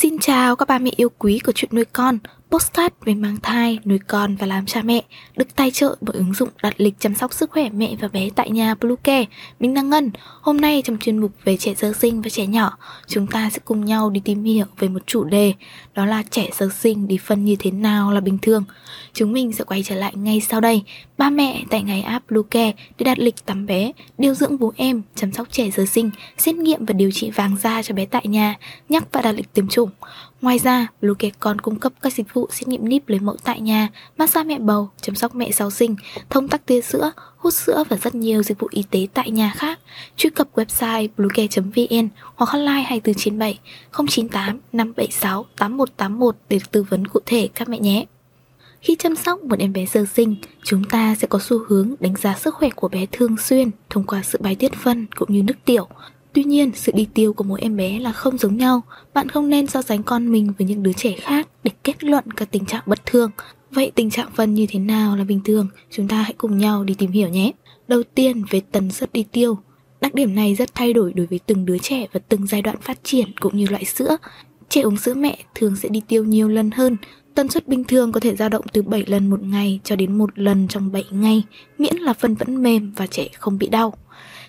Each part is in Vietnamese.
Xin chào các bà mẹ yêu quý của Chuyện Nuôi Con, podcast về mang thai, nuôi con và làm cha mẹ, được tài trợ bởi ứng dụng đặt lịch chăm sóc sức khỏe mẹ và bé tại nhà Bluecare. Mình là Ngân. Hôm nay trong chuyên mục về trẻ sơ sinh và trẻ nhỏ, chúng ta sẽ cùng nhau đi tìm hiểu về một chủ đề, đó là trẻ sơ sinh đi phân như thế nào là bình thường. Chúng mình sẽ quay trở lại ngay sau đây. Ba mẹ tại ngày app Bluecare để đặt lịch tắm bé, điều dưỡng bú em, chăm sóc trẻ sơ sinh, xét nghiệm và điều trị vàng da cho bé tại nhà, nhắc và đặt lịch tiêm chủng. Ngoài ra, Bluecare còn cung cấp các dịch vụ xét nghiệm níp lấy mẫu tại nhà, massage mẹ bầu, chăm sóc mẹ sau sinh, thông tắc tia sữa, hút sữa và rất nhiều dịch vụ y tế tại nhà khác. Truy cập website bluecare.vn hoặc hotline 2497 098 576 8181 để được tư vấn cụ thể các mẹ nhé. Khi chăm sóc một em bé sơ sinh, chúng ta sẽ có xu hướng đánh giá sức khỏe của bé thường xuyên thông qua sự bài tiết phân cũng như nước tiểu. Tuy nhiên, sự đi tiêu của mỗi em bé là không giống nhau. Bạn không nên so sánh con mình với những đứa trẻ khác để kết luận các tình trạng bất thường. Vậy tình trạng phân như thế nào là bình thường? Chúng ta hãy cùng nhau đi tìm hiểu nhé. Đầu tiên, về tần suất đi tiêu. Đặc điểm này rất thay đổi đối với từng đứa trẻ và từng giai đoạn phát triển cũng như loại sữa. Trẻ uống sữa mẹ thường sẽ đi tiêu nhiều lần hơn. Tần suất bình thường có thể dao động từ 7 lần một ngày cho đến 1 lần trong 7 ngày, miễn là phân vẫn mềm và trẻ không bị đau.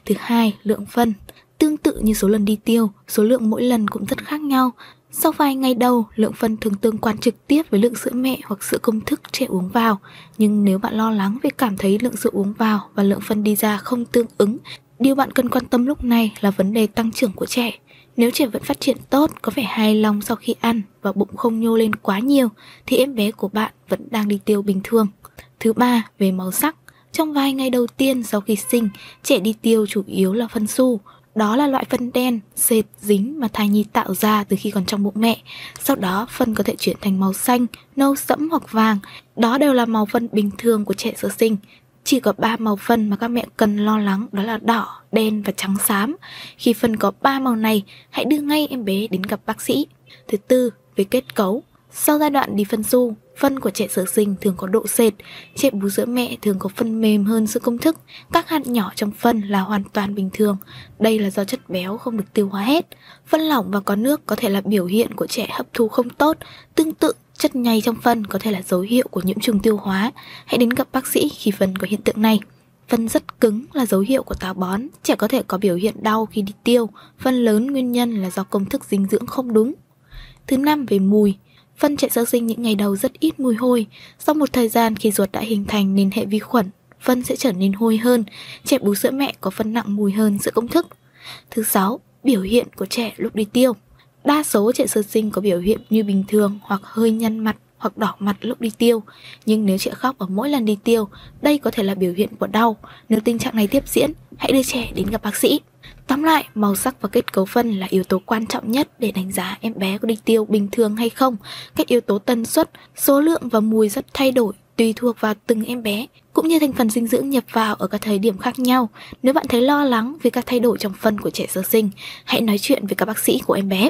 Thứ hai, lượng phân. Tương tự như số lần đi tiêu, số lượng mỗi lần cũng rất khác nhau. Sau vài ngày đầu, lượng phân thường tương quan trực tiếp với lượng sữa mẹ hoặc sữa công thức trẻ uống vào. Nhưng nếu bạn lo lắng về cảm thấy lượng sữa uống vào và lượng phân đi ra không tương ứng, điều bạn cần quan tâm lúc này là vấn đề tăng trưởng của trẻ. Nếu trẻ vẫn phát triển tốt, có vẻ hài lòng sau khi ăn và bụng không nhô lên quá nhiều, thì em bé của bạn vẫn đang đi tiêu bình thường. Thứ ba, về màu sắc. Trong vài ngày đầu tiên sau khi sinh, trẻ đi tiêu chủ yếu là phân su. Đó là loại phân đen, sệt, dính mà thai nhi tạo ra từ khi còn trong bụng mẹ. Sau đó, phân có thể chuyển thành màu xanh, nâu sẫm hoặc vàng. Đó đều là màu phân bình thường của trẻ sơ sinh. Chỉ có 3 màu phân mà các mẹ cần lo lắng, đó là đỏ, đen và trắng xám. Khi phân có 3 màu này, hãy đưa ngay em bé đến gặp bác sĩ. Thứ tư, về kết cấu. Sau giai đoạn đi phân su, phân của trẻ sơ sinh thường có độ sệt, trẻ bú sữa mẹ thường có phân mềm hơn sữa công thức, các hạt nhỏ trong phân là hoàn toàn bình thường. Đây là do chất béo không được tiêu hóa hết. Phân lỏng và có nước có thể là biểu hiện của trẻ hấp thu không tốt, tương tự chất nhầy trong phân có thể là dấu hiệu của nhiễm trùng tiêu hóa. Hãy đến gặp bác sĩ khi phân có hiện tượng này. Phân rất cứng là dấu hiệu của táo bón, trẻ có thể có biểu hiện đau khi đi tiêu, phân lớn nguyên nhân là do công thức dinh dưỡng không đúng. Thứ năm, về mùi. Phân trẻ sơ sinh những ngày đầu rất ít mùi hôi. Sau một thời gian khi ruột đã hình thành nên hệ vi khuẩn, phân sẽ trở nên hôi hơn. Trẻ bú sữa mẹ có phân nặng mùi hơn sữa công thức. Thứ 6, biểu hiện của trẻ lúc đi tiêu. Đa số trẻ sơ sinh có biểu hiện như bình thường hoặc hơi nhăn mặt hoặc đỏ mặt lúc đi tiêu. Nhưng nếu trẻ khóc ở mỗi lần đi tiêu, đây có thể là biểu hiện của đau. Nếu tình trạng này tiếp diễn, hãy đưa trẻ đến gặp bác sĩ. Tóm lại, màu sắc và kết cấu phân là yếu tố quan trọng nhất để đánh giá em bé có đi tiêu bình thường hay không. Các yếu tố tần suất, số lượng và mùi rất thay đổi, tùy thuộc vào từng em bé, cũng như thành phần dinh dưỡng nhập vào ở các thời điểm khác nhau. Nếu bạn thấy lo lắng về các thay đổi trong phân của trẻ sơ sinh, hãy nói chuyện với các bác sĩ của em bé.